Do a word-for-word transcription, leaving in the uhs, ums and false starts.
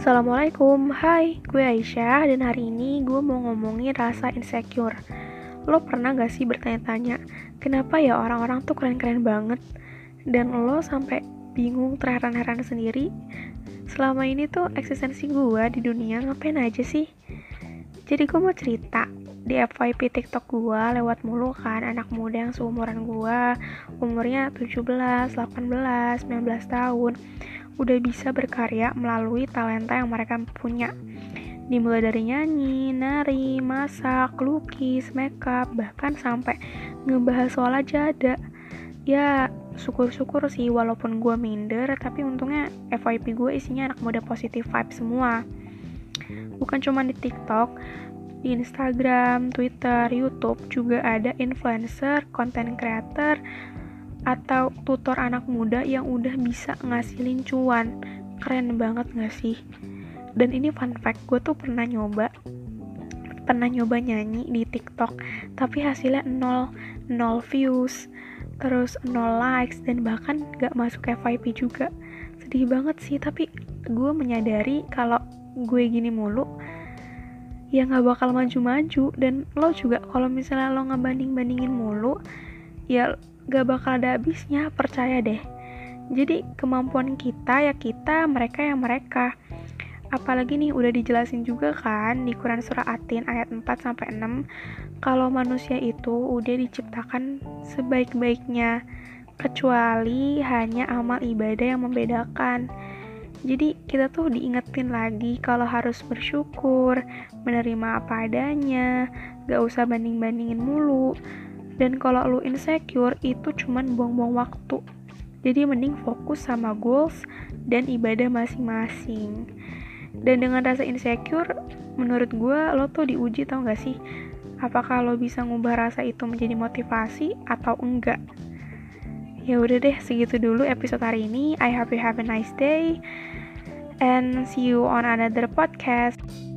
Assalamualaikum, hai, gue Aisyah dan hari ini gue mau ngomongin rasa insecure. Lo pernah gak sih bertanya-tanya, kenapa ya orang-orang tuh keren-keren banget dan lo sampai bingung terheran-heran sendiri? Selama ini tuh eksistensi gue di dunia ngapain aja sih? Jadi gue mau cerita. Di F Y P TikTok gue lewat mulu kan anak muda yang seumuran gue, umurnya tujuh belas, delapan belas, sembilan belas tahun, udah bisa berkarya melalui talenta yang mereka punya. Dimulai dari nyanyi, nari, masak, lukis, makeup, bahkan sampai ngebahas soal aja ada. Ya syukur-syukur sih, walaupun gue minder, tapi untungnya F Y P gue isinya anak muda positif vibe semua. Bukan cuma di TikTok, di Instagram, Twitter, YouTube juga ada influencer, content creator, atau tutor anak muda yang udah bisa ngasilin cuan. Keren banget gak sih? Dan ini fun fact, gue tuh pernah nyoba pernah nyoba nyanyi di TikTok, tapi hasilnya nol, nol views, terus nol likes, dan bahkan gak masuk F Y P juga. Sedih banget sih, tapi gue menyadari kalau gue gini mulu ya gak bakal maju-maju. Dan lo juga kalau misalnya lo ngebanding-bandingin mulu, ya gak bakal ada habisnya, percaya deh. Jadi kemampuan kita ya kita, mereka ya mereka. Apalagi nih udah dijelasin juga kan di Quran surah At-Tin ayat empat sampai enam, kalau manusia itu udah diciptakan sebaik-baiknya kecuali hanya amal ibadah yang membedakan. Jadi kita tuh diingetin lagi kalau harus bersyukur, menerima apa adanya, gak usah banding-bandingin mulu. Dan kalau lu insecure itu cuman buang-buang waktu. Jadi mending fokus sama goals dan ibadah masing-masing. Dan dengan rasa insecure, menurut gue lo tuh diuji, tau gak sih? Apakah lo bisa ngubah rasa itu menjadi motivasi atau enggak? Ya udah deh, segitu dulu episode hari ini. I hope you have a nice day and see you on another podcast.